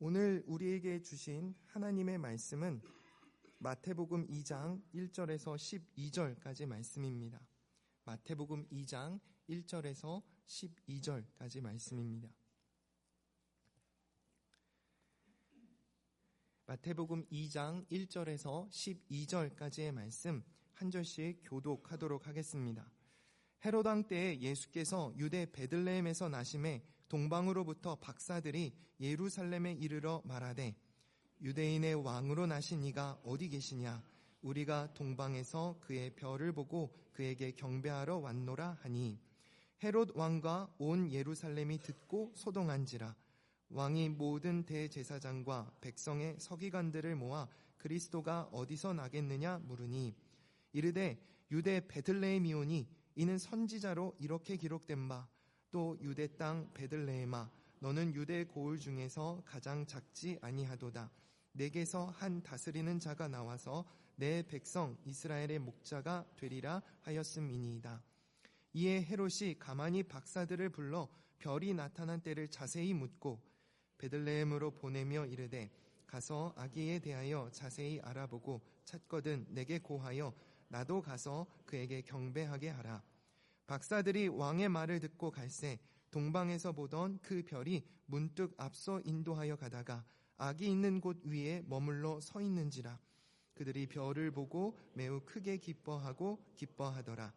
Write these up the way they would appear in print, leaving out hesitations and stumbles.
오늘 우리에게 주신 하나님의 말씀은 마태복음 2장 1절에서 12절까지 말씀입니다. 마태복음 2장 1절에서 12절까지 말씀입니다. 마태복음 2장 1절에서 12절까지의 말씀 한 절씩 교독하도록 하겠습니다. 헤롯 왕 때에 예수께서 유대 베들레헴에서 나심에 동방으로부터 박사들이 예루살렘에 이르러 말하되 유대인의 왕으로 나신 이가 어디 계시냐? 우리가 동방에서 그의 별을 보고 그에게 경배하러 왔노라 하니 헤롯 왕과 온 예루살렘이 듣고 소동한지라. 왕이 모든 대제사장과 백성의 서기관들을 모아 그리스도가 어디서 나겠느냐 물으니 이르되 유대 베들레헴이오니 이는 선지자로 이렇게 기록된 바 또 유대 땅 베들레헴아 너는 유대 고을 중에서 가장 작지 아니하도다. 내게서 한 다스리는 자가 나와서 내 백성 이스라엘의 목자가 되리라 하였음이니이다. 이에 헤롯이 가만히 박사들을 불러 별이 나타난 때를 자세히 묻고 베들레헴으로 보내며 이르되 가서 아기에 대하여 자세히 알아보고 찾거든 내게 고하여 나도 가서 그에게 경배하게 하라. 박사들이 왕의 말을 듣고 갈새 동방에서 보던 그 별이 문득 앞서 인도하여 가다가 아기 있는 곳 위에 머물러 서 있는지라. 그들이 별을 보고 매우 크게 기뻐하더라.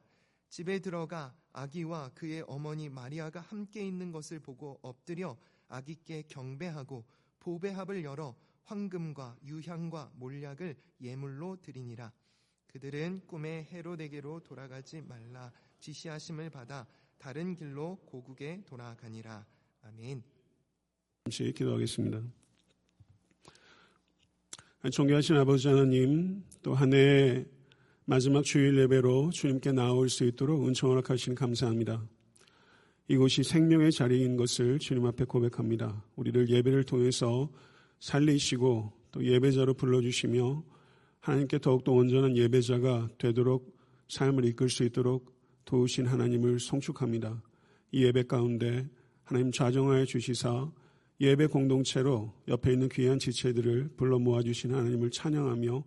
집에 들어가 아기와 그의 어머니 마리아가 함께 있는 것을 보고 엎드려 아기께 경배하고 보배합을 열어 황금과 유향과 몰약을 예물로 드리니라. 그들은 꿈에 헤롯에게로 돌아가지 말라 지시하심을 받아 다른 길로 고국에 돌아가니라. 아멘. 잠시 기도하겠습니다. 존귀하신 아버지 하나님, 또 한 해의 마지막 주일 예배로 주님께 나아올 수 있도록 은총 허락하신 감사합니다. 이곳이 생명의 자리인 것을 주님 앞에 고백합니다. 우리를 예배를 통해서 살리시고 또 예배자로 불러주시며 하나님께 더욱더 온전한 예배자가 되도록 삶을 이끌 수 있도록 도우신 하나님을 송축합니다. 이 예배 가운데 하나님 좌정하여 주시사 예배 공동체로 옆에 있는 귀한 지체들을 불러 모아주신 하나님을 찬양하며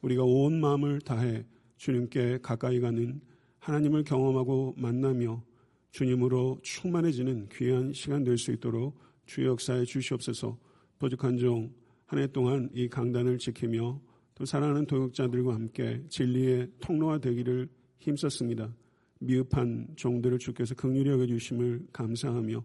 우리가 온 마음을 다해 주님께 가까이 가는 하나님을 경험하고 만나며 주님으로 충만해지는 귀한 시간 될 수 있도록 주의 역사에 주시옵소서. 부족한 종 한 해 동안 이 강단을 지키며 또 사랑하는 동역자들과 함께 진리의 통로가 되기를 힘썼습니다. 미흡한 종들을 주께서 긍휼히 여겨주심을 감사하며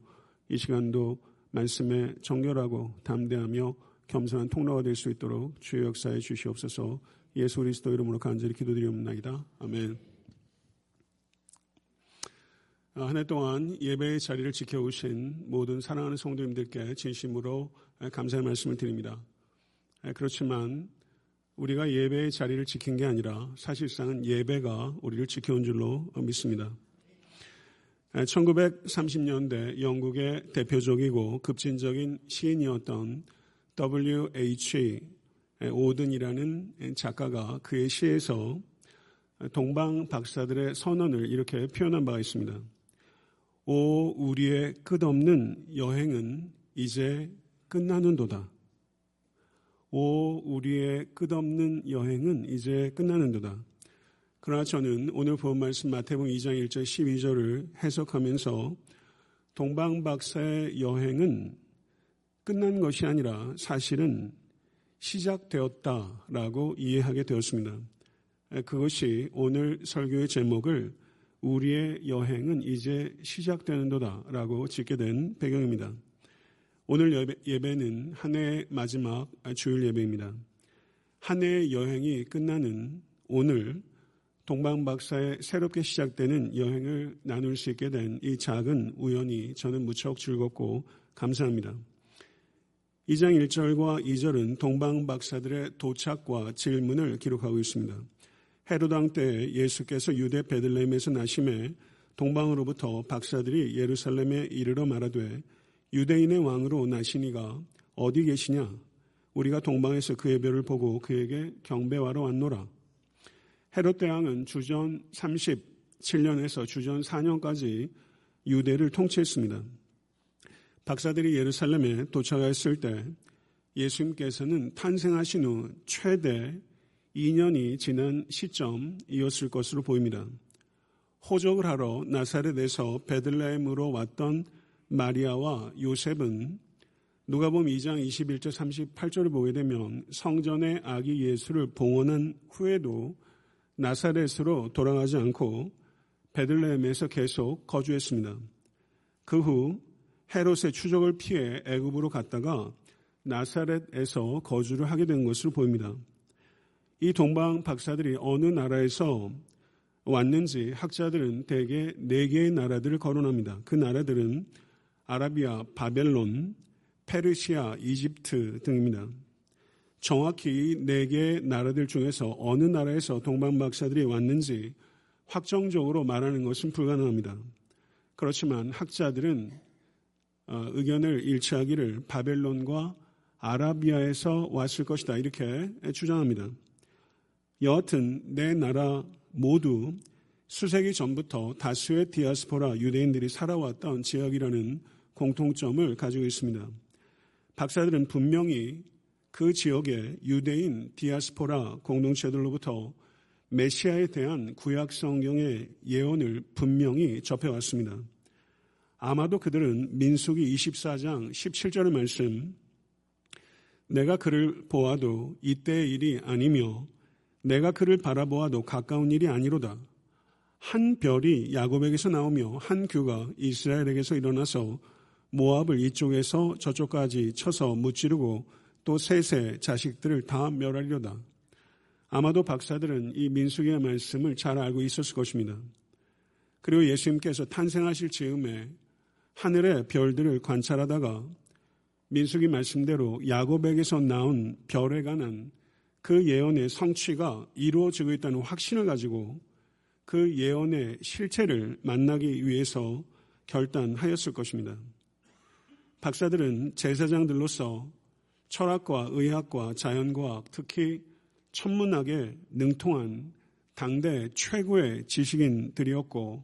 이 시간도 말씀에 정결하고 담대하며 겸손한 통로가 될 수 있도록 주의 역사에 주시옵소서. 예수 그리스도 이름으로 간절히 기도드리옵나이다. 아멘. 한 해 동안 예배의 자리를 지켜오신 모든 사랑하는 성도님들께 진심으로 감사의 말씀을 드립니다. 그렇지만 우리가 예배의 자리를 지킨 게 아니라 사실상은 예배가 우리를 지켜온 줄로 믿습니다. 1930년대 영국의 대표적이고 급진적인 시인이었던 W.H. 오든이라는 작가가 그의 시에서 동방 박사들의 선언을 이렇게 표현한 바가 있습니다. 오 우리의 끝없는 여행은 이제 끝나는도다. 오 우리의 끝없는 여행은 이제 끝나는도다. 그러나 저는 오늘 본 말씀 마태복음 2장 1절 12절을 해석하면서 동방 박사의 여행은 끝난 것이 아니라 사실은 시작되었다라고 이해하게 되었습니다. 그것이 오늘 설교의 제목을 우리의 여행은 이제 시작되는도다라고 짓게 된 배경입니다. 오늘 예배는 한 해의 마지막 주일 예배입니다. 한 해의 여행이 끝나는 오늘 동방박사의 새롭게 시작되는 여행을 나눌 수 있게 된 이 작은 우연이 저는 무척 즐겁고 감사합니다. 2장 1절과 2절은 동방박사들의 도착과 질문을 기록하고 있습니다. 헤롯 왕 때 예수께서 유대 베들레헴에서 나심에 동방으로부터 박사들이 예루살렘에 이르러 말하되 유대인의 왕으로 나신 이가 어디 계시냐? 우리가 동방에서 그의 별을 보고 그에게 경배하러 왔노라. 헤롯 대왕은 주전 37년에서 주전 4년까지 유대를 통치했습니다. 박사들이 예루살렘에 도착했을 때 예수님께서는 탄생하신 후 최대 2년이 지난 시점이었을 것으로 보입니다. 호적을 하러 나사렛에서 베들레헴으로 왔던 마리아와 요셉은 누가복음 2장 21절 38절을 보게 되면 성전에 아기 예수를 봉헌한 후에도 나사렛으로 돌아가지 않고 베들레헴에서 계속 거주했습니다. 그 후 헤롯의 추적을 피해 애굽으로 갔다가 나사렛에서 거주를 하게 된 것으로 보입니다. 이 동방 박사들이 어느 나라에서 왔는지 학자들은 대개 4개의 나라들을 거론합니다. 그 나라들은 아라비아, 바벨론, 페르시아, 이집트 등입니다. 정확히 4개의 나라들 중에서 어느 나라에서 동방 박사들이 왔는지 확정적으로 말하는 것은 불가능합니다. 그렇지만 학자들은 의견을 일치하기를 바벨론과 아라비아에서 왔을 것이다 이렇게 주장합니다. 여하튼 4나라 모두 수세기 전부터 다수의 디아스포라 유대인들이 살아왔던 지역이라는 공통점을 가지고 있습니다. 박사들은 분명히 그 지역의 유대인 디아스포라 공동체들로부터 메시아에 대한 구약 성경의 예언을 분명히 접해왔습니다. 아마도 그들은 민수기 24장 17절의 말씀 내가 그를 보아도 이때의 일이 아니며 내가 그를 바라보아도 가까운 일이 아니로다. 한 별이 야곱에게서 나오며 한 규가 이스라엘에게서 일어나서 모압을 이쪽에서 저쪽까지 쳐서 무찌르고 또 셋의 자식들을 다 멸하려다. 아마도 박사들은 이 민수기의 말씀을 잘 알고 있었을 것입니다. 그리고 예수님께서 탄생하실 즈음에 하늘의 별들을 관찰하다가 민수기 말씀대로 야곱에게서 나온 별에 관한 그 예언의 성취가 이루어지고 있다는 확신을 가지고 그 예언의 실체를 만나기 위해서 결단하였을 것입니다. 박사들은 제사장들로서 철학과 의학과 자연과학, 특히 천문학에 능통한 당대 최고의 지식인들이었고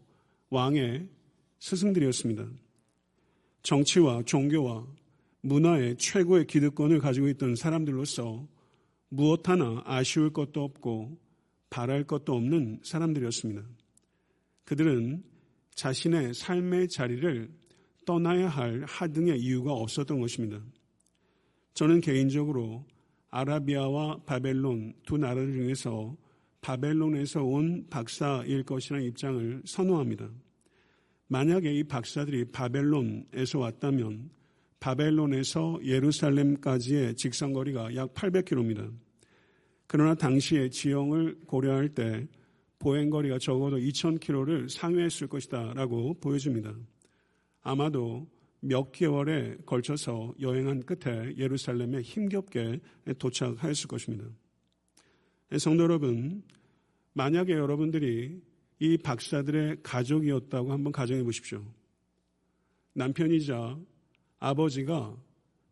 왕의 스승들이었습니다. 정치와 종교와 문화의 최고의 기득권을 가지고 있던 사람들로서 무엇 하나 아쉬울 것도 없고 바랄 것도 없는 사람들이었습니다. 그들은 자신의 삶의 자리를 떠나야 할 하등의 이유가 없었던 것입니다. 저는 개인적으로 아라비아와 바벨론 두 나라 중에서 바벨론에서 온 박사일 것이라는 입장을 선호합니다. 만약에 이 박사들이 바벨론에서 왔다면 바벨론에서 예루살렘까지의 직선거리가 약 800km입니다. 그러나 당시의 지형을 고려할 때 보행거리가 적어도 2000km를 상회했을 것이다 라고 보여집니다. 아마도 몇 개월에 걸쳐서 여행한 끝에 예루살렘에 힘겹게 도착하였을 것입니다. 성도 여러분, 만약에 여러분들이 이 박사들의 가족이었다고 한번 가정해 보십시오. 남편이자 아버지가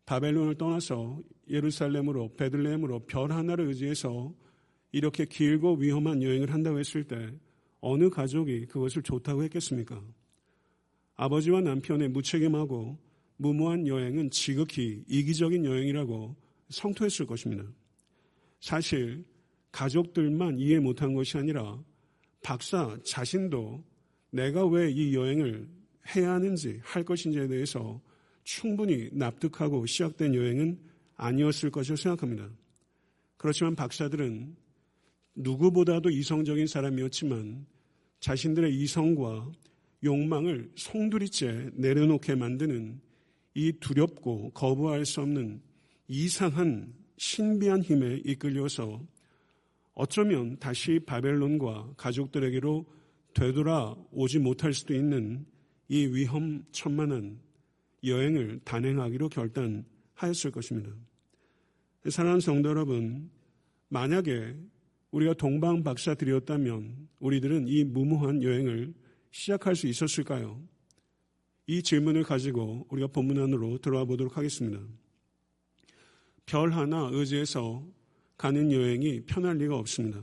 바벨론을 떠나서 예루살렘으로 베들레헴으로 별 하나를 의지해서 이렇게 길고 위험한 여행을 한다고 했을 때 어느 가족이 그것을 좋다고 했겠습니까? 아버지와 남편의 무책임하고 무모한 여행은 지극히 이기적인 여행이라고 성토했을 것입니다. 사실 가족들만 이해 못한 것이 아니라 박사 자신도 내가 왜 이 여행을 해야 하는지 할 것인지에 대해서 충분히 납득하고 시작된 여행은 아니었을 것이라고 생각합니다. 그렇지만 박사들은 누구보다도 이성적인 사람이었지만 자신들의 이성과 욕망을 송두리째 내려놓게 만드는 이 두렵고 거부할 수 없는 이상한 신비한 힘에 이끌려서 어쩌면 다시 바벨론과 가족들에게로 되돌아오지 못할 수도 있는 이 위험천만한 여행을 단행하기로 결단하였을 것입니다. 사랑하는 성도 여러분, 만약에 우리가 동방 박사들이었다면 우리들은 이 무모한 여행을 시작할 수 있었을까요? 이 질문을 가지고 우리가 본문 안으로 들어와 보도록 하겠습니다. 별 하나 의지해서 가는 여행이 편할 리가 없습니다.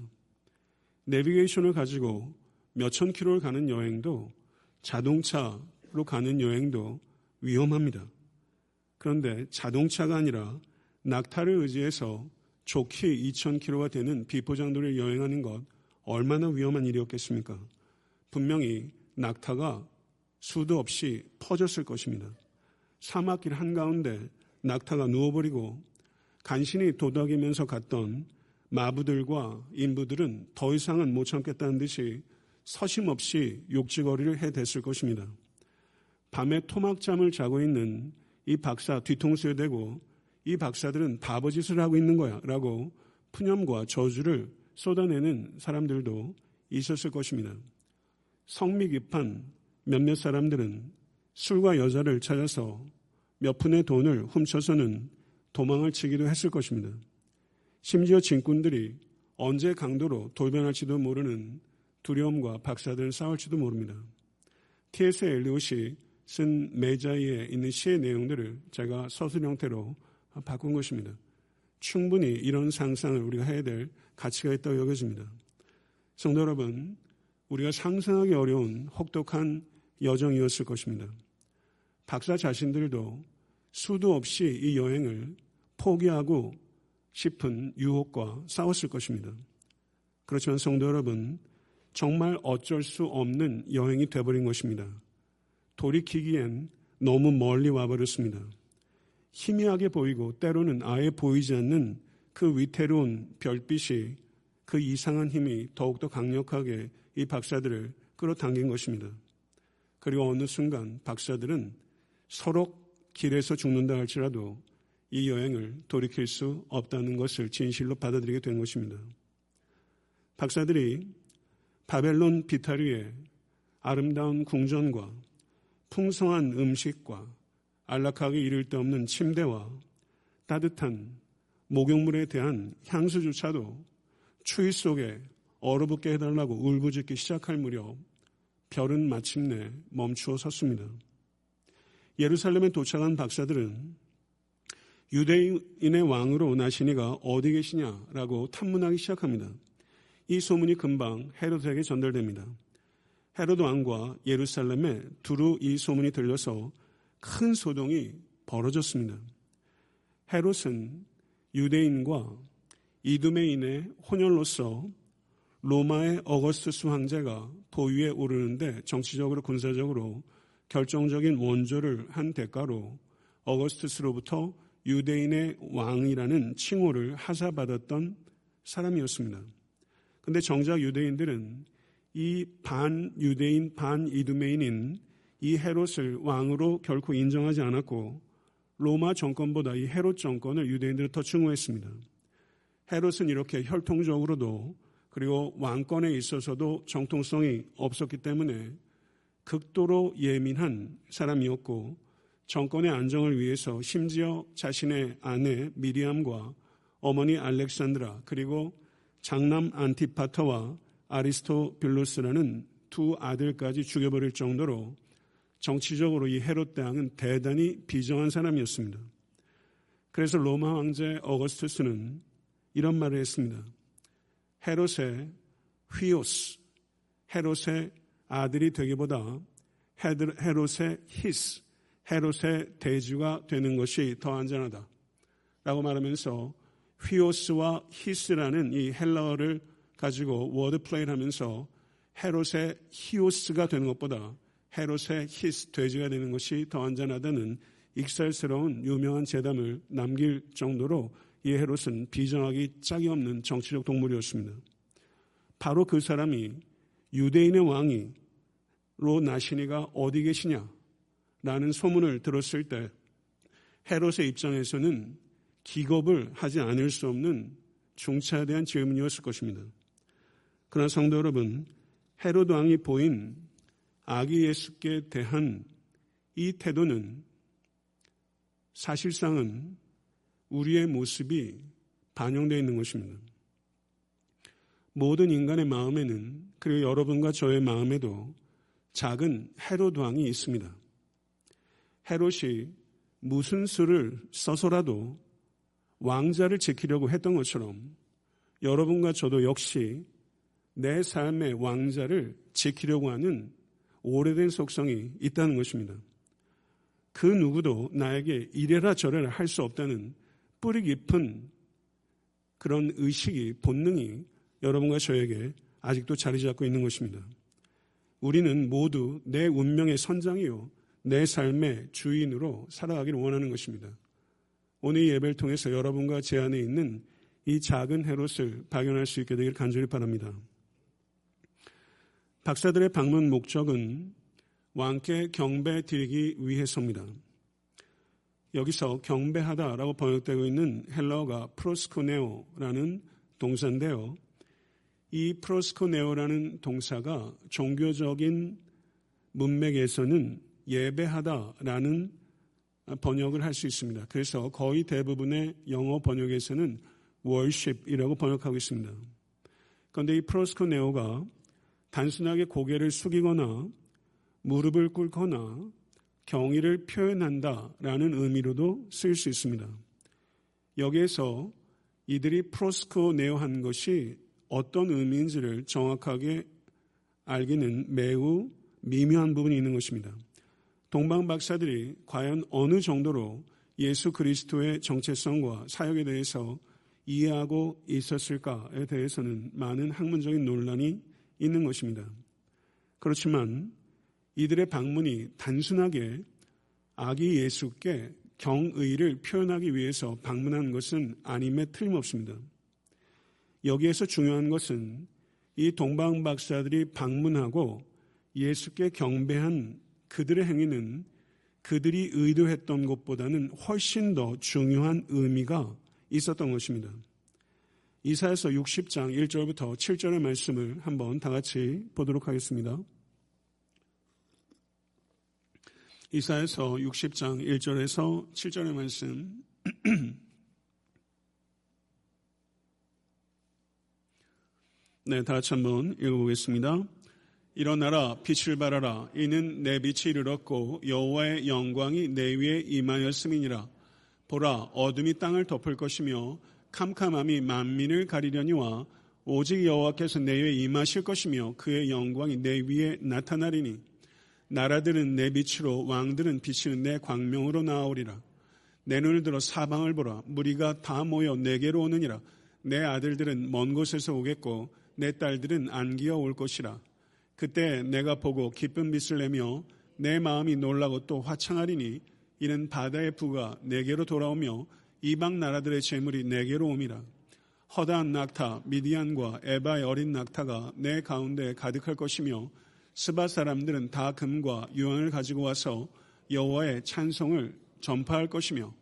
내비게이션을 가지고 몇천 킬로를 가는 여행도 자동차로 가는 여행도 위험합니다. 그런데 자동차가 아니라 낙타를 의지해서 좋게 2,000km가 되는 비포장도를 여행하는 것 얼마나 위험한 일이었겠습니까? 분명히 낙타가 수도 없이 퍼졌을 것입니다. 사막길 한가운데 낙타가 누워버리고 간신히 도닥이면서 갔던 마부들과 인부들은 더 이상은 못 참겠다는 듯이 서심없이 욕지거리를 해댔을 것입니다. 밤에 토막잠을 자고 있는 이 박사 뒤통수에 대고 이 박사들은 바보짓을 하고 있는 거야 라고 푸념과 저주를 쏟아내는 사람들도 있었을 것입니다. 성미 깊은 몇몇 사람들은 술과 여자를 찾아서 몇 푼의 돈을 훔쳐서는 도망을 치기도 했을 것입니다. 심지어 진꾼들이 언제 강도로 돌변할지도 모르는 두려움과 박사들은 싸울지도 모릅니다. T.S. 엘리엇이 쓴 메자이에 있는 시의 내용들을 제가 서술 형태로 바꾼 것입니다. 충분히 이런 상상을 우리가 해야 될 가치가 있다고 여겨집니다. 성도 여러분, 우리가 상상하기 어려운 혹독한 여정이었을 것입니다. 박사 자신들도 수도 없이 이 여행을 포기하고 싶은 유혹과 싸웠을 것입니다. 그렇지만 성도 여러분, 정말 어쩔 수 없는 여행이 돼버린 것입니다. 돌이키기엔 너무 멀리 와버렸습니다. 희미하게 보이고 때로는 아예 보이지 않는 그 위태로운 별빛이 그 이상한 힘이 더욱더 강력하게 이 박사들을 끌어당긴 것입니다. 그리고 어느 순간 박사들은 서로 길에서 죽는다 할지라도 이 여행을 돌이킬 수 없다는 것을 진실로 받아들이게 된 것입니다. 박사들이 바벨론 비타르의 아름다운 궁전과 풍성한 음식과 안락하게 이를 데 없는 침대와 따뜻한 목욕물에 대한 향수조차도 추위 속에 얼어붙게 해달라고 울부짖기 시작할 무렵 별은 마침내 멈추어 섰습니다. 예루살렘에 도착한 박사들은 유대인의 왕으로 나시니가 어디 계시냐라고 탐문하기 시작합니다. 이 소문이 금방 헤롯에게 전달됩니다. 헤롯 왕과 예루살렘에 두루 이 소문이 들려서 큰 소동이 벌어졌습니다. 헤롯은 유대인과 이두메인의 혼혈로서 로마의 아우구스투스 황제가 보위에 오르는데 정치적으로 군사적으로 결정적인 원조를 한 대가로 어거스투스로부터 유대인의 왕이라는 칭호를 하사받았던 사람이었습니다. 그런데 정작 유대인들은 이 반유대인 반이두메인인 이 헤롯을 왕으로 결코 인정하지 않았고 로마 정권보다 이 헤롯 정권을 유대인들은 더 증오했습니다. 헤롯은 이렇게 혈통적으로도 그리고 왕권에 있어서도 정통성이 없었기 때문에 극도로 예민한 사람이었고 정권의 안정을 위해서 심지어 자신의 아내 미리암과 어머니 알렉산드라 그리고 장남 안티파터와 아리스토빌루스라는 두 아들까지 죽여버릴 정도로 정치적으로 이 헤롯 대왕은 대단히 비정한 사람이었습니다. 그래서 로마 황제 어거스투스는 이런 말을 했습니다. 헤롯의 휘오스, 헤롯의 아들이 되기보다 헤롯의 히스, 헤롯의 대주가 되는 것이 더 안전하다 라고 말하면서 휘오스와 히스라는 이 헬라어를 가지고 워드플레이를 하면서 헤롯의 히오스가 되는 것보다 헤롯의 히스, 돼지가 되는 것이 더 안전하다는 익살스러운 유명한 재담을 남길 정도로 이 헤롯은 비정하기 짝이 없는 정치적 동물이었습니다. 바로 그 사람이 유대인의 왕이로 나시니가 어디 계시냐라는 소문을 들었을 때 헤롯의 입장에서는 기겁을 하지 않을 수 없는 중차대한 질문이었을 것입니다. 그러나 성도 여러분, 헤롯 왕이 보인 아기 예수께 대한 이 태도는 사실상은 우리의 모습이 반영되어 있는 것입니다. 모든 인간의 마음에는 그리고 여러분과 저의 마음에도 작은 헤롯 왕이 있습니다. 헤롯이 무슨 수를 써서라도 왕자를 지키려고 했던 것처럼 여러분과 저도 역시 내 삶의 왕자를 지키려고 하는 오래된 속성이 있다는 것입니다. 그 누구도 나에게 이래라 저래라 할 수 없다는 뿌리 깊은 그런 의식이, 본능이 여러분과 저에게 아직도 자리 잡고 있는 것입니다. 우리는 모두 내 운명의 선장이요 내 삶의 주인으로 살아가기를 원하는 것입니다. 오늘 이 예배를 통해서 여러분과 제 안에 있는 이 작은 헤롯을 발견할 수 있게 되길 간절히 바랍니다. 박사들의 방문 목적은 왕께 경배 드리기 위해서입니다. 여기서 경배하다라고 번역되고 있는 헬라어가 프로스코네오라는 동사인데요. 이 프로스코네오라는 동사가 종교적인 문맥에서는 예배하다라는 번역을 할 수 있습니다. 그래서 거의 대부분의 영어 번역에서는 worship이라고 번역하고 있습니다. 그런데 이 프로스코네오가 단순하게 고개를 숙이거나 무릎을 꿇거나 경의를 표현한다라는 의미로도 쓰일 수 있습니다. 여기에서 이들이 프로스코네오한 것이 어떤 의미인지를 정확하게 알기는 매우 미묘한 부분이 있는 것입니다. 동방 박사들이 과연 어느 정도로 예수 그리스도의 정체성과 사역에 대해서 이해하고 있었을까에 대해서는 많은 학문적인 논란이 있는 것입니다. 그렇지만 이들의 방문이 단순하게 아기 예수께 경의를 표현하기 위해서 방문한 것은 아님에 틀림없습니다. 여기에서 중요한 것은 이 동방 박사들이 방문하고 예수께 경배한 그들의 행위는 그들이 의도했던 것보다는 훨씬 더 중요한 의미가 있었던 것입니다. 이사야서 60장 1절부터 7절의 말씀을 한번 다 같이 보도록 하겠습니다. 이사야서 60장 1절에서 7절의 말씀. 네, 다 같이 한번 읽어보겠습니다. 일어나라, 빛을 발하라. 이는 내 빛이 이르렀고 여호와의 영광이 내 위에 임하였음이니라. 보라, 어둠이 땅을 덮을 것이며 캄캄함이 만민을 가리려니와 오직 여호와께서 내 위에 임하실 것이며 그의 영광이 내 위에 나타나리니 나라들은 내 빛으로 왕들은 빛이는 내 광명으로 나아오리라. 내 눈을 들어 사방을 보라. 무리가 다 모여 내게로 오느니라. 내 아들들은 먼 곳에서 오겠고 내 딸들은 안기어 올 것이라. 그때 내가 보고 기쁜 빛을 내며 내 마음이 놀라고 또 화창하리니 이는 바다의 부가 내게로 돌아오며 이방 나라들의 재물이 내게로 옴이라. 허다한 낙타 미디안과 에바의 어린 낙타가 내 가운데 가득할 것이며 스바 사람들은 다 금과 유황을 가지고 와서 여호와의 찬송을 전파할 것이며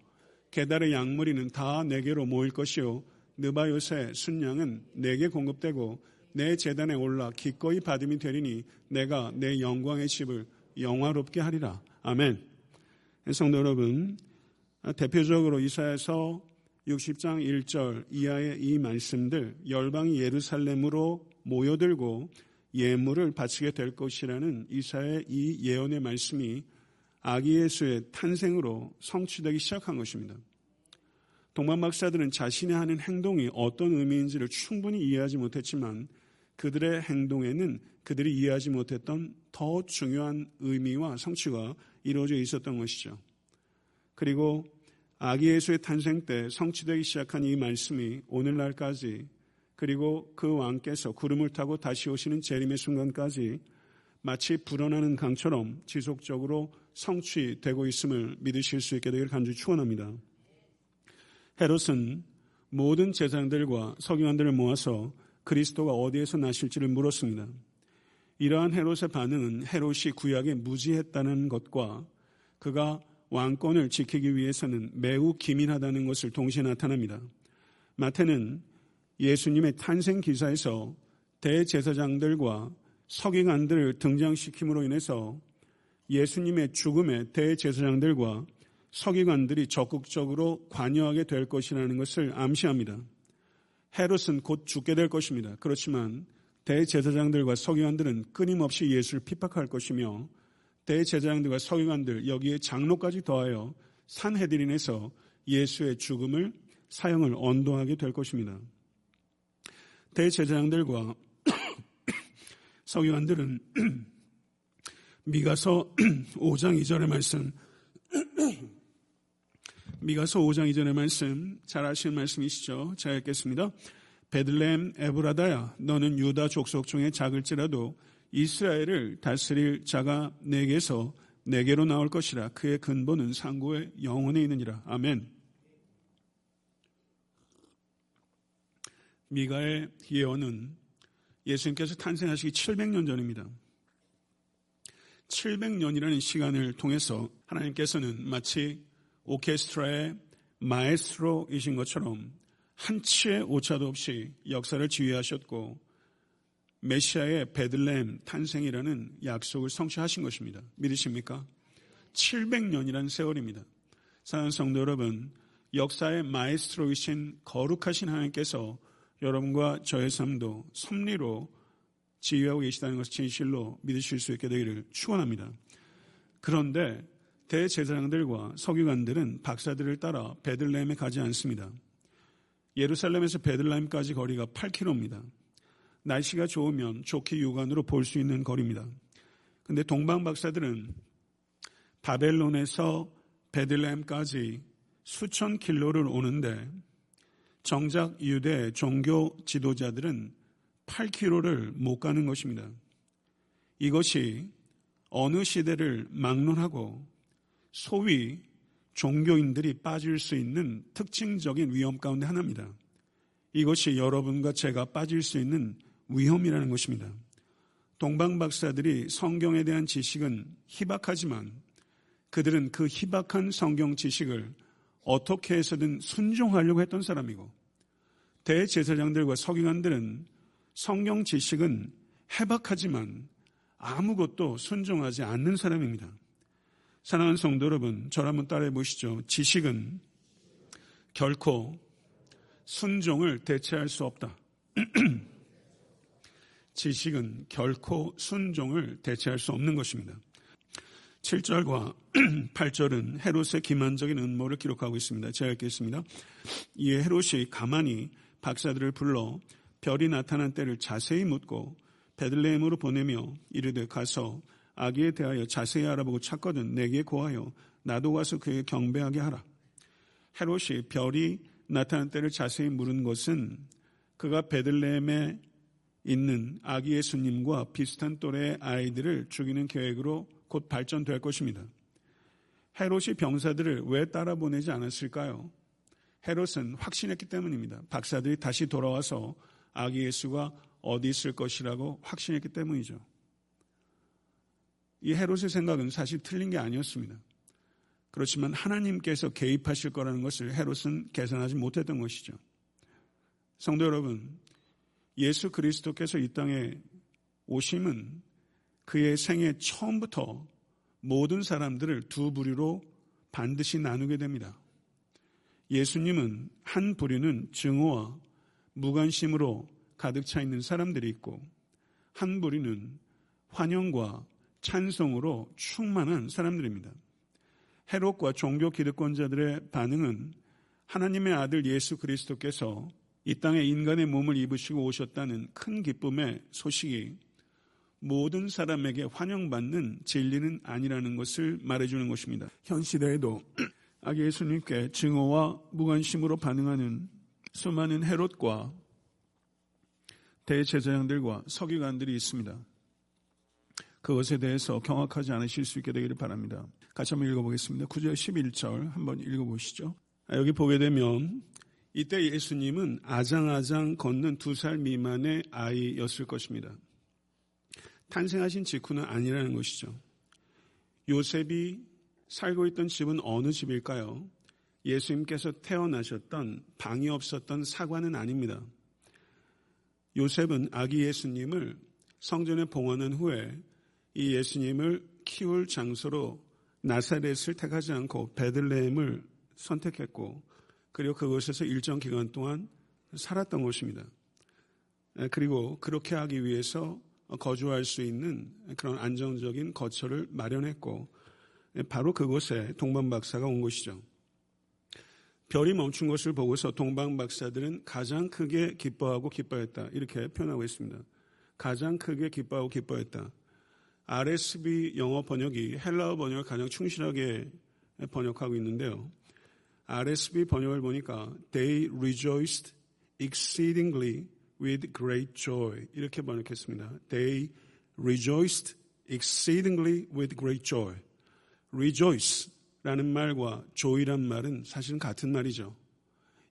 게달의 양무리는 다 내게로 모일 것이요 느바요새 순양은 내게 공급되고 내 제단에 올라 기꺼이 받음이 되리니 내가 내 영광의 집을 영화롭게 하리라. 아멘. 성도 여러분, 대표적으로 이사야서 60장 1절 이하의 이 말씀들, 열방이 예루살렘으로 모여들고 예물을 바치게 될 것이라는 이사야의 이 예언의 말씀이 아기 예수의 탄생으로 성취되기 시작한 것입니다. 동방 박사들은 자신이 하는 행동이 어떤 의미인지를 충분히 이해하지 못했지만 그들의 행동에는 그들이 이해하지 못했던 더 중요한 의미와 성취가 이루어져 있었던 것이죠. 그리고 아기 예수의 탄생 때 성취되기 시작한 이 말씀이 오늘날까지, 그리고 그 왕께서 구름을 타고 다시 오시는 재림의 순간까지 마치 불어나는 강처럼 지속적으로 성취되고 있음을 믿으실 수 있게 되길 간절히 축원합니다. 헤롯은 모든 제사장들과 서기관들을 모아서 그리스도가 어디에서 나실지를 물었습니다. 이러한 헤롯의 반응은 헤롯이 구약에 무지했다는 것과 그가 왕권을 지키기 위해서는 매우 기민하다는 것을 동시에 나타납니다. 마태는 예수님의 탄생 기사에서 대제사장들과 서기관들을 등장시킴으로 인해서 예수님의 죽음에 대제사장들과 서기관들이 적극적으로 관여하게 될 것이라는 것을 암시합니다. 헤롯은 곧 죽게 될 것입니다. 그렇지만 대제사장들과 서기관들은 끊임없이 예수를 핍박할 것이며 대제사장들과 서기관들, 여기에 장로까지 더하여 산헤드린에서 예수의 죽음을, 사형을 언도하게 될 것입니다. 대제사장들과 서기관들은 미가서 5장 2절의 말씀 미가서 5장 이전의 말씀, 잘 아시는 말씀이시죠? 제가 읽겠습니다. 베들레헴 에브라다야, 너는 유다 족속 중에 작을지라도 이스라엘을 다스릴 자가 내게로 나올 것이라. 그의 근본은 상고의 영혼에 있느니라. 아멘. 미가의 예언은 예수님께서 탄생하시기 700년 전입니다. 700년이라는 시간을 통해서 하나님께서는 마치 오케스트라의 마에스트로이신 것처럼 한 치의 오차도 없이 역사를 지휘하셨고 메시아의 베들레헴 탄생이라는 약속을 성취하신 것입니다. 믿으십니까? 700년이라는 세월입니다. 사랑하는 성도 여러분, 역사의 마에스트로이신 거룩하신 하나님께서 여러분과 저의 삶도 섭리로 지휘하고 계시다는 것을 진실로 믿으실 수 있게 되기를 축원합니다. 그런데 대제사장들과 서기관들은 박사들을 따라 베들레헴에 가지 않습니다. 예루살렘에서 베들레헴까지 거리가 8km입니다. 날씨가 좋으면 좋게 육안으로 볼 수 있는 거리입니다. 그런데 동방 박사들은 바벨론에서 베들레헴까지 수천 킬로를 오는데 정작 유대 종교 지도자들은 8km를 못 가는 것입니다. 이것이 어느 시대를 막론하고 소위 종교인들이 빠질 수 있는 특징적인 위험 가운데 하나입니다. 이것이 여러분과 제가 빠질 수 있는 위험이라는 것입니다. 동방 박사들이 성경에 대한 지식은 희박하지만 그들은 그 희박한 성경 지식을 어떻게 해서든 순종하려고 했던 사람이고, 대제사장들과 서기관들은 성경 지식은 해박하지만 아무것도 순종하지 않는 사람입니다. 사랑하는 성도 여러분, 저를 한번 따라해 보시죠. 지식은 결코 순종을 대체할 수 없다. 지식은 결코 순종을 대체할 수 없는 것입니다. 7절과 8절은 헤롯의 기만적인 음모를 기록하고 있습니다. 제가 읽겠습니다. 이에 헤롯이 가만히 박사들을 불러 별이 나타난 때를 자세히 묻고 베들레헴으로 보내며 이르되, 가서 아기에 대하여 자세히 알아보고 찾거든 내게 고하여 나도 가서 그에게 경배하게 하라. 헤롯이 별이 나타난 때를 자세히 물은 것은 그가 베들레헴에 있는 아기 예수님과 비슷한 또래의 아이들을 죽이는 계획으로 곧 발전될 것입니다. 헤롯이 병사들을 왜 따라 보내지 않았을까요? 헤롯은 확신했기 때문입니다. 박사들이 다시 돌아와서 아기 예수가 어디 있을 것이라고 확신했기 때문이죠. 이 헤롯의 생각은 사실 틀린 게 아니었습니다. 그렇지만 하나님께서 개입하실 거라는 것을 헤롯은 계산하지 못했던 것이죠. 성도 여러분, 예수 그리스도께서 이 땅에 오심은 그의 생애 처음부터 모든 사람들을 두 부류로 반드시 나누게 됩니다. 예수님은 한 부류는 증오와 무관심으로 가득 차 있는 사람들이 있고, 한 부류는 환영과 찬송으로 충만한 사람들입니다. 헤롯과 종교 기득권자들의 반응은 하나님의 아들 예수 그리스도께서 이 땅에 인간의 몸을 입으시고 오셨다는 큰 기쁨의 소식이 모든 사람에게 환영받는 진리는 아니라는 것을 말해주는 것입니다. 현 시대에도 아기 예수님께 증오와 무관심으로 반응하는 수많은 헤롯과 대제사장들과 서기관들이 있습니다. 그것에 대해서 경악하지 않으실 수 있게 되기를 바랍니다. 같이 한번 읽어보겠습니다. 9절 11절 한번 읽어보시죠. 여기 보게 되면 이때 예수님은 아장아장 걷는 2살 미만의 아이였을 것입니다. 탄생하신 직후는 아니라는 것이죠. 요셉이 살고 있던 집은 어느 집일까요? 예수님께서 태어나셨던 방이 없었던 사관은 아닙니다. 요셉은 아기 예수님을 성전에 봉헌한 후에 이 예수님을 키울 장소로 나사렛을 택하지 않고 베들레헴을 선택했고, 그리고 그곳에서 일정 기간 동안 살았던 것입니다. 그리고 그렇게 하기 위해서 거주할 수 있는 그런 안정적인 거처를 마련했고, 바로 그곳에 동방 박사가 온 것이죠. 별이 멈춘 것을 보고서 동방 박사들은 가장 크게 기뻐하고 기뻐했다, 이렇게 표현하고 있습니다. 가장 크게 기뻐하고 기뻐했다. RSV 영어 번역이 헬라어 번역을 가장 충실하게 번역하고 있는데요, RSV 번역을 보니까 They rejoiced exceedingly with great joy 이렇게 번역했습니다. They rejoiced exceedingly with great joy. Rejoice라는 말과 joy란 말은 사실은 같은 말이죠.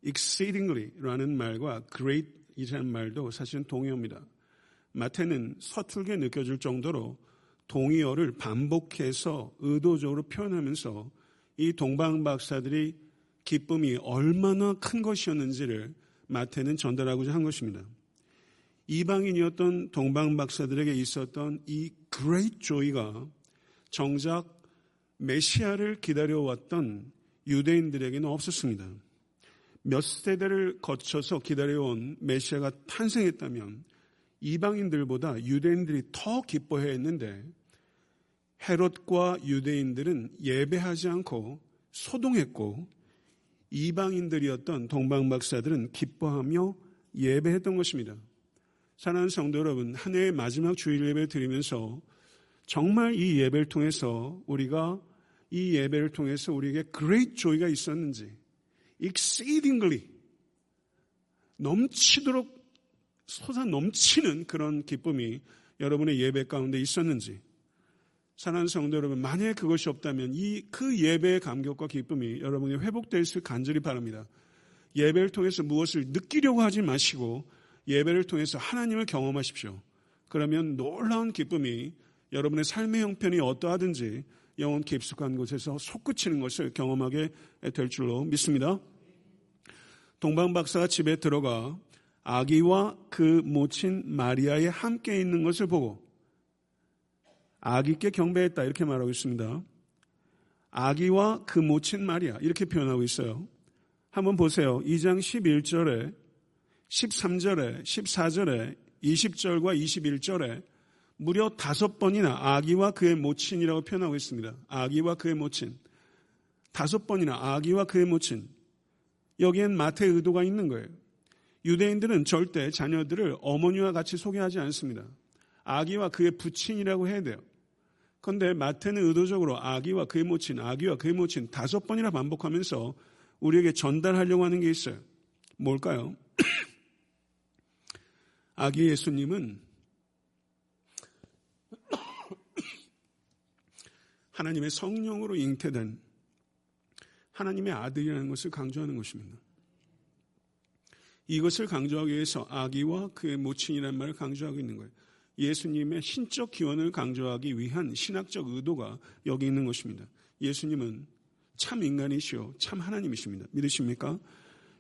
exceedingly라는 말과 great이라는 말도 사실은 동의어입니다. 마태는 서툴게 느껴질 정도로 동의어를 반복해서 의도적으로 표현하면서 이 동방 박사들이 기쁨이 얼마나 큰 것이었는지를 마태는 전달하고자 한 것입니다. 이방인이었던 동방 박사들에게 있었던 이 great joy가 정작 메시아를 기다려왔던 유대인들에게는 없었습니다. 몇 세대를 거쳐서 기다려온 메시아가 탄생했다면 이방인들보다 유대인들이 더 기뻐해야 했는데 헤롯과 유대인들은 예배하지 않고 소동했고 이방인들이었던 동방박사들은 기뻐하며 예배했던 것입니다. 사랑하는 성도 여러분, 한 해의 마지막 주일 예배를 드리면서 정말 이 예배를 통해서 우리에게 great joy가 있었는지 exceedingly 넘치도록 솟아 넘치는 그런 기쁨이 여러분의 예배 가운데 있었는지, 사랑하는 성도 여러분, 만약에 그것이 없다면 그 예배의 감격과 기쁨이 여러분에게 회복될 수 간절히 바랍니다. 예배를 통해서 무엇을 느끼려고 하지 마시고 예배를 통해서 하나님을 경험하십시오. 그러면 놀라운 기쁨이 여러분의 삶의 형편이 어떠하든지 영혼 깊숙한 곳에서 솟구치는 것을 경험하게 될 줄로 믿습니다. 동방박사가 집에 들어가 아기와 그 모친 마리아에 함께 있는 것을 보고 아기께 경배했다 이렇게 말하고 있습니다. 아기와 그 모친 마리아 이렇게 표현하고 있어요. 한번 보세요. 2장 11절에 13절에 14절에 20절과 21절에 무려 5번이나 아기와 그의 모친이라고 표현하고 있습니다. 아기와 그의 모친 5번이나 아기와 그의 모친, 여기엔 마태의 의도가 있는 거예요. 유대인들은 절대 자녀들을 어머니와 같이 소개하지 않습니다. 아기와 그의 부친이라고 해야 돼요. 그런데 마태는 의도적으로 아기와 그의 모친, 아기와 그의 모친 5번이나 반복하면서 우리에게 전달하려고 하는 게 있어요. 뭘까요? 아기 예수님은 하나님의 성령으로 잉태된 하나님의 아들이라는 것을 강조하는 것입니다. 이것을 강조하기 위해서 아기와 그의 모친이라는 말을 강조하고 있는 거예요. 예수님의 신적 기원을 강조하기 위한 신학적 의도가 여기 있는 것입니다. 예수님은 참 인간이시오 참 하나님이십니다. 믿으십니까?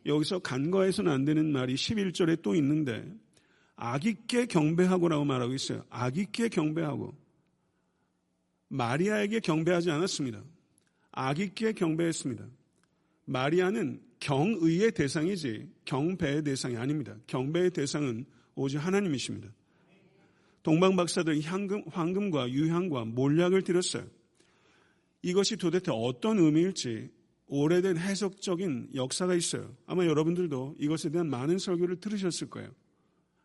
여기서 간과해서는 안 되는 말이 11절에 또 있는데 아기께 경배하고라고 말하고 있어요. 아기께 경배하고, 마리아에게 경배하지 않았습니다. 아기께 경배했습니다. 마리아는 경의의 대상이지 경배의 대상이 아닙니다. 경배의 대상은 오직 하나님이십니다. 동방박사들은 황금과 유향과 몰약을 드렸어요. 이것이 도대체 어떤 의미일지 오래된 해석적인 역사가 있어요. 아마 여러분들도 이것에 대한 많은 설교를 들으셨을 거예요.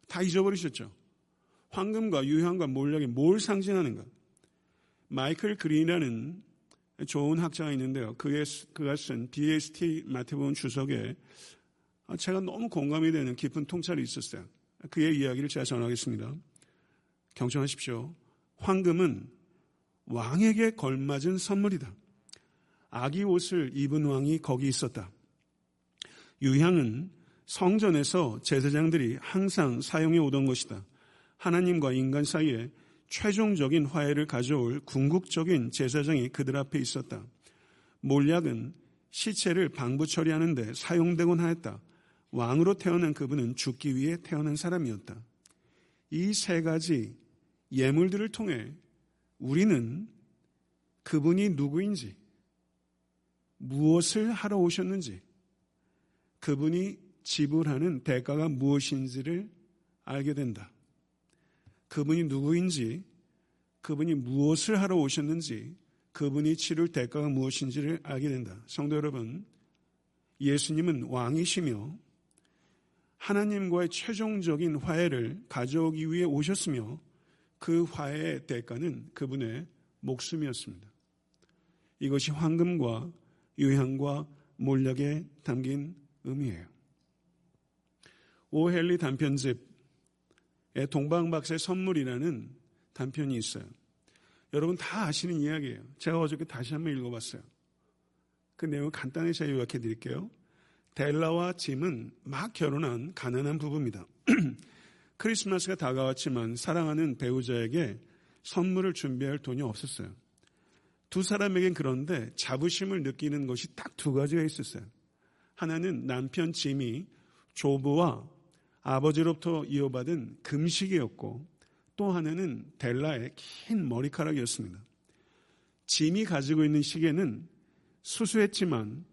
다 잊어버리셨죠? 황금과 유향과 몰약이 뭘 상징하는가? 마이클 그린이라는 좋은 학자가 있는데요. 그가 쓴 BST 마태복음 주석에 제가 너무 공감이 되는 깊은 통찰이 있었어요. 그의 이야기를 제가 전하겠습니다. 경청하십시오. 황금은 왕에게 걸맞은 선물이다. 아기 옷을 입은 왕이 거기 있었다. 유향은 성전에서 제사장들이 항상 사용해 오던 것이다. 하나님과 인간 사이에 최종적인 화해를 가져올 궁극적인 제사장이 그들 앞에 있었다. 몰약은 시체를 방부 처리하는데 사용되곤 하였다. 왕으로 태어난 그분은 죽기 위해 태어난 사람이었다. 이 세 가지 예물들을 통해 우리는 그분이 누구인지, 무엇을 하러 오셨는지, 그분이 지불하는 대가가 무엇인지를 알게 된다. 그분이 누구인지, 그분이 무엇을 하러 오셨는지, 그분이 치를 대가가 무엇인지를 알게 된다. 성도 여러분, 예수님은 왕이시며 하나님과의 최종적인 화해를 가져오기 위해 오셨으며 그 화해의 대가는 그분의 목숨이었습니다. 이것이 황금과 유향과 몰락에 담긴 의미예요. 오헨리 단편집에 동방박사의 선물이라는 단편이 있어요. 여러분 다 아시는 이야기예요. 제가 어저께 다시 한번 읽어봤어요. 그 내용을 간단히 제가 요약해 드릴게요. 델라와 짐은 막 결혼한 가난한 부부입니다. 크리스마스가 다가왔지만 사랑하는 배우자에게 선물을 준비할 돈이 없었어요. 두 사람에겐 그런데 자부심을 느끼는 것이 딱 두 가지가 있었어요. 하나는 남편 짐이 조부와 아버지로부터 이어받은 금식이었고 또 하나는 델라의 긴 머리카락이었습니다. 짐이 가지고 있는 시계는 수수했지만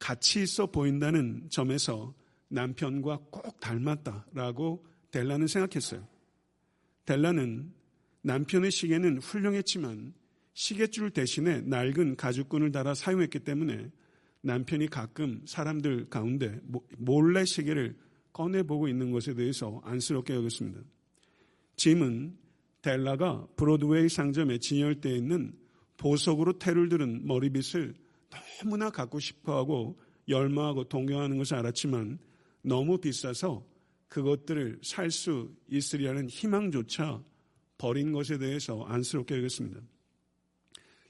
가치 있어 보인다는 점에서 남편과 꼭 닮았다라고 델라는 생각했어요. 델라는 남편의 시계는 훌륭했지만 시계줄 대신에 낡은 가죽끈을 달아 사용했기 때문에 남편이 가끔 사람들 가운데 몰래 시계를 꺼내보고 있는 것에 대해서 안쓰럽게 여겼습니다. 짐은 델라가 브로드웨이 상점에 진열되어 있는 보석으로 테를 들은 머리빗을 너무나 갖고 싶어하고 열망하고 동경하는 것을 알았지만 너무 비싸서 그것들을 살 수 있으리라는 희망조차 버린 것에 대해서 안쓰럽게 여겼습니다.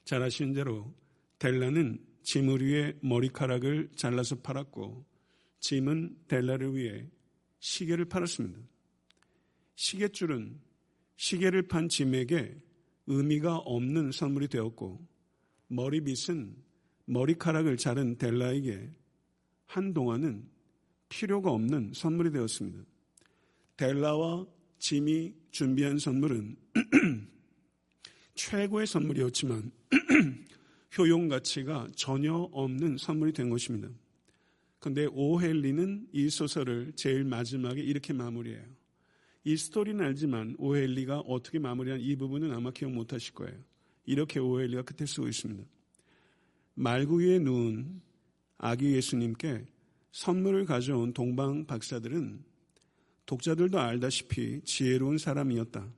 잘 아시는 대로 델라는 짐을 위해 머리카락을 잘라서 팔았고 짐은 델라를 위해 시계를 팔았습니다. 시계줄은 시계를 판 짐에게 의미가 없는 선물이 되었고 머리빗은 머리카락을 자른 델라에게 한동안은 필요가 없는 선물이 되었습니다. 델라와 짐이 준비한 선물은 최고의 선물이었지만 효용가치가 전혀 없는 선물이 된 것입니다. 그런데 오헨리는 이 소설을 제일 마지막에 이렇게 마무리해요. 이 스토리는 알지만 오헨리가 어떻게 마무리한 이 부분은 아마 기억 못하실 거예요. 이렇게 오헨리가 끝에 쓰고 있습니다. 말구 위에 누운 아기 예수님께 선물을 가져온 동방 박사들은 독자들도 알다시피 지혜로운 사람이었다.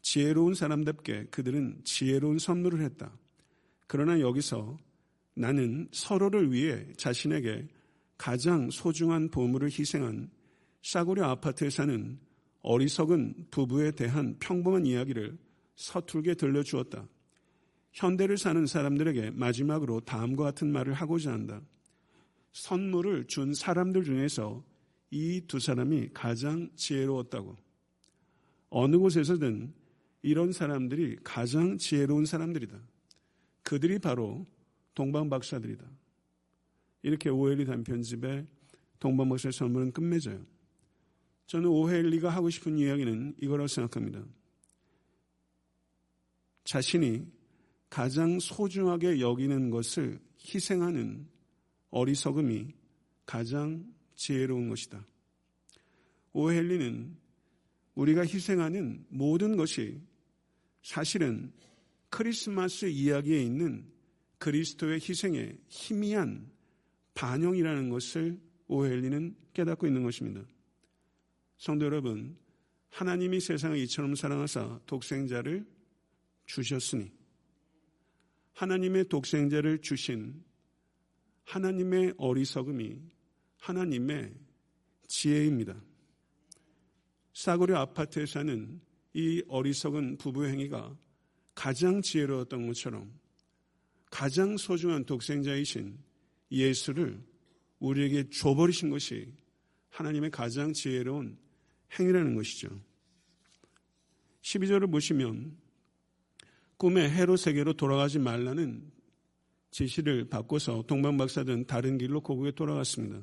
지혜로운 사람답게 그들은 지혜로운 선물을 했다. 그러나 여기서 나는 서로를 위해 자신에게 가장 소중한 보물을 희생한 싸구려 아파트에 사는 어리석은 부부에 대한 평범한 이야기를 서툴게 들려주었다. 현대를 사는 사람들에게 마지막으로 다음과 같은 말을 하고자 한다. 선물을 준 사람들 중에서 이 두 사람이 가장 지혜로웠다고. 어느 곳에서든 이런 사람들이 가장 지혜로운 사람들이다. 그들이 바로 동방박사들이다. 이렇게 오헨리 단편집의 동방박사의 선물은 끝맺어요. 저는 오헨리가 하고 싶은 이야기는 이거라고 생각합니다. 자신이 가장 소중하게 여기는 것을 희생하는 어리석음이 가장 지혜로운 것이다. 오헨리는 우리가 희생하는 모든 것이 사실은 크리스마스 이야기에 있는 그리스도의 희생의 희미한 반영이라는 것을 오헨리는 깨닫고 있는 것입니다. 성도 여러분, 하나님이 세상을 이처럼 사랑하사 독생자를 주셨으니 하나님의 독생자를 주신 하나님의 어리석음이 하나님의 지혜입니다. 싸구려 아파트에 사는 이 어리석은 부부의 행위가 가장 지혜로웠던 것처럼 가장 소중한 독생자이신 예수를 우리에게 줘버리신 것이 하나님의 가장 지혜로운 행위라는 것이죠. 12절을 보시면 꿈의 헤롯 세계로 돌아가지 말라는 지시를 받고서 동방박사들은 다른 길로 고국에 돌아갔습니다.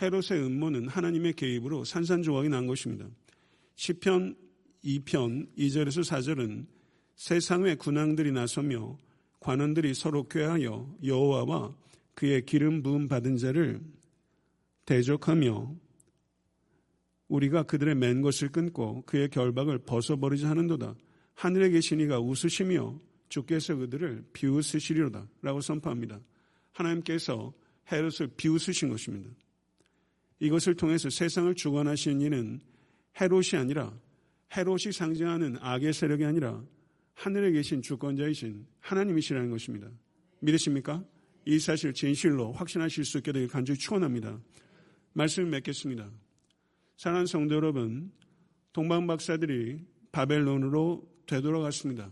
헤롯의 음모는 하나님의 개입으로 산산조각이 난 것입니다. 시편 2편 2절에서 4절은 세상의 군왕들이 나서며 관원들이 서로 꾀하여 여호와와 그의 기름 부음 받은 자를 대적하며 우리가 그들의 맨 것을 끊고 그의 결박을 벗어버리자 하는도다. 하늘에 계신 이가 웃으시며 주께서 그들을 비웃으시리로다 라고 선포합니다. 하나님께서 헤롯을 비웃으신 것입니다. 이것을 통해서 세상을 주관하시는 이는 헤롯이 아니라 헤롯이 상징하는 악의 세력이 아니라 하늘에 계신 주권자이신 하나님이시라는 것입니다. 믿으십니까? 이 사실 진실로 확신하실 수 있게 되길 간절히 축원합니다. 말씀을 맺겠습니다. 사랑하는 성도 여러분, 동방 박사들이 바벨론으로 되돌아갔습니다.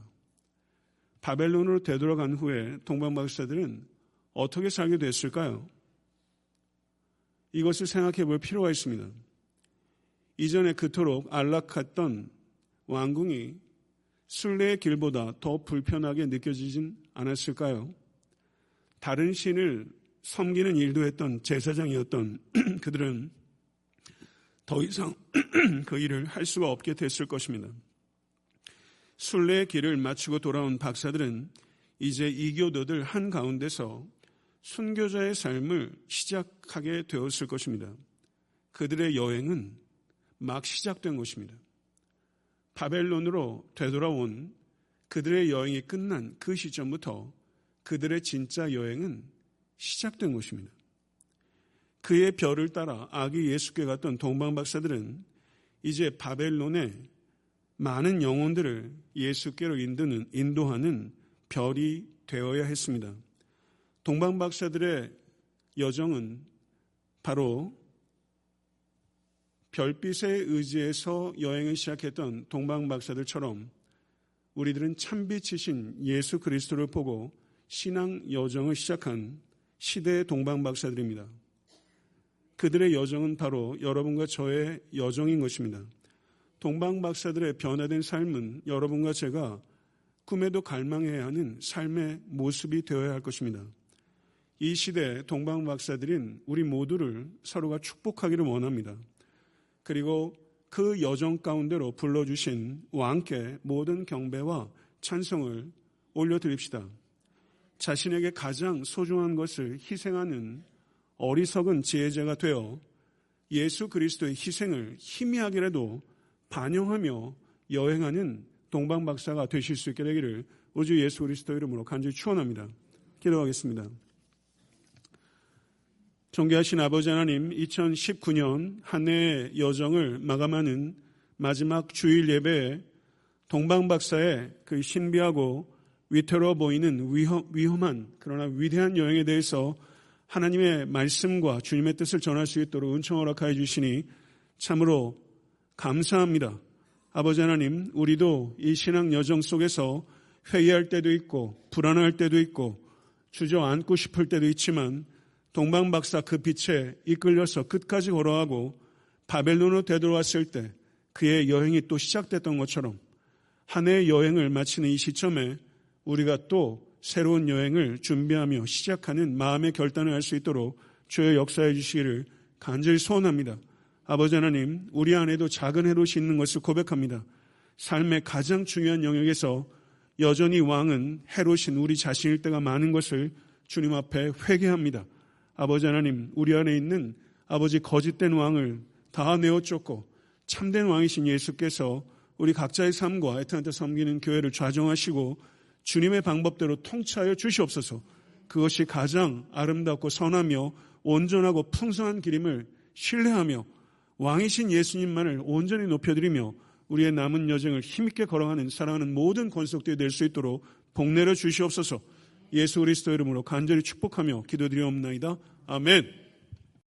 바벨론으로 되돌아간 후에 동방 박사들은 어떻게 살게 됐을까요? 이것을 생각해 볼 필요가 있습니다. 이전에 그토록 안락했던 왕궁이 순례의 길보다 더 불편하게 느껴지진 않았을까요? 다른 신을 섬기는 일도 했던 제사장이었던 그들은 더 이상 그 일을 할 수가 없게 됐을 것입니다. 순례의 길을 마치고 돌아온 박사들은 이제 이교도들 한가운데서 순교자의 삶을 시작하게 되었을 것입니다. 그들의 여행은 막 시작된 것입니다. 바벨론으로 되돌아온 그들의 여행이 끝난 그 시점부터 그들의 진짜 여행은 시작된 것입니다. 그의 별을 따라 아기 예수께 갔던 동방 박사들은 이제 바벨론의 많은 영혼들을 예수께로 인도하는 별이 되어야 했습니다. 동방 박사들의 여정은 바로 별빛에 의지해서 여행을 시작했던 동방 박사들처럼 우리들은 참빛이신 예수 그리스도를 보고 신앙 여정을 시작한 시대의 동방 박사들입니다. 그들의 여정은 바로 여러분과 저의 여정인 것입니다. 동방 박사들의 변화된 삶은 여러분과 제가 꿈에도 갈망해야 하는 삶의 모습이 되어야 할 것입니다. 이 시대의 동방 박사들인 우리 모두를 서로가 축복하기를 원합니다. 그리고 그 여정 가운데로 불러주신 왕께 모든 경배와 찬송을 올려드립시다. 자신에게 가장 소중한 것을 희생하는 어리석은 지혜자가 되어 예수 그리스도의 희생을 희미하게라도 반영하며 여행하는 동방박사가 되실 수 있게 되기를 오직 예수 그리스도 이름으로 간절히 축원합니다. 기도하겠습니다. 존귀하신 아버지 하나님, 2019년 한 해의 여정을 마감하는 마지막 주일 예배에 동방박사의 그 신비하고 위태로워 보이는 위험한 그러나 위대한 여행에 대해서 하나님의 말씀과 주님의 뜻을 전할 수 있도록 은총 허락하여 주시니 참으로 감사합니다. 아버지 하나님, 우리도 이 신앙 여정 속에서 회의할 때도 있고 불안할 때도 있고 주저앉고 싶을 때도 있지만 동방박사 그 빛에 이끌려서 끝까지 걸어가고 바벨론으로 되돌아왔을 때 그의 여행이 또 시작됐던 것처럼 한 해의 여행을 마치는 이 시점에 우리가 또 새로운 여행을 준비하며 시작하는 마음의 결단을 할 수 있도록 주의 역사해 주시기를 간절히 소원합니다. 아버지 하나님, 우리 안에도 작은 헤롯이 있는 것을 고백합니다. 삶의 가장 중요한 영역에서 여전히 왕은 헤롯인 우리 자신일 때가 많은 것을 주님 앞에 회개합니다. 아버지 하나님, 우리 안에 있는 아버지 거짓된 왕을 다 내어쫓고 참된 왕이신 예수께서 우리 각자의 삶과 애타한테 섬기는 교회를 좌정하시고 주님의 방법대로 통치하여 주시옵소서. 그것이 가장 아름답고 선하며 온전하고 풍성한 길임을 신뢰하며 왕이신 예수님만을 온전히 높여드리며 우리의 남은 여정을 힘있게 걸어가는 사랑하는 모든 권속들이 될 수 있도록 복내려 주시옵소서. 예수 그리스도 이름으로 간절히 축복하며 기도드리옵나이다. 아멘.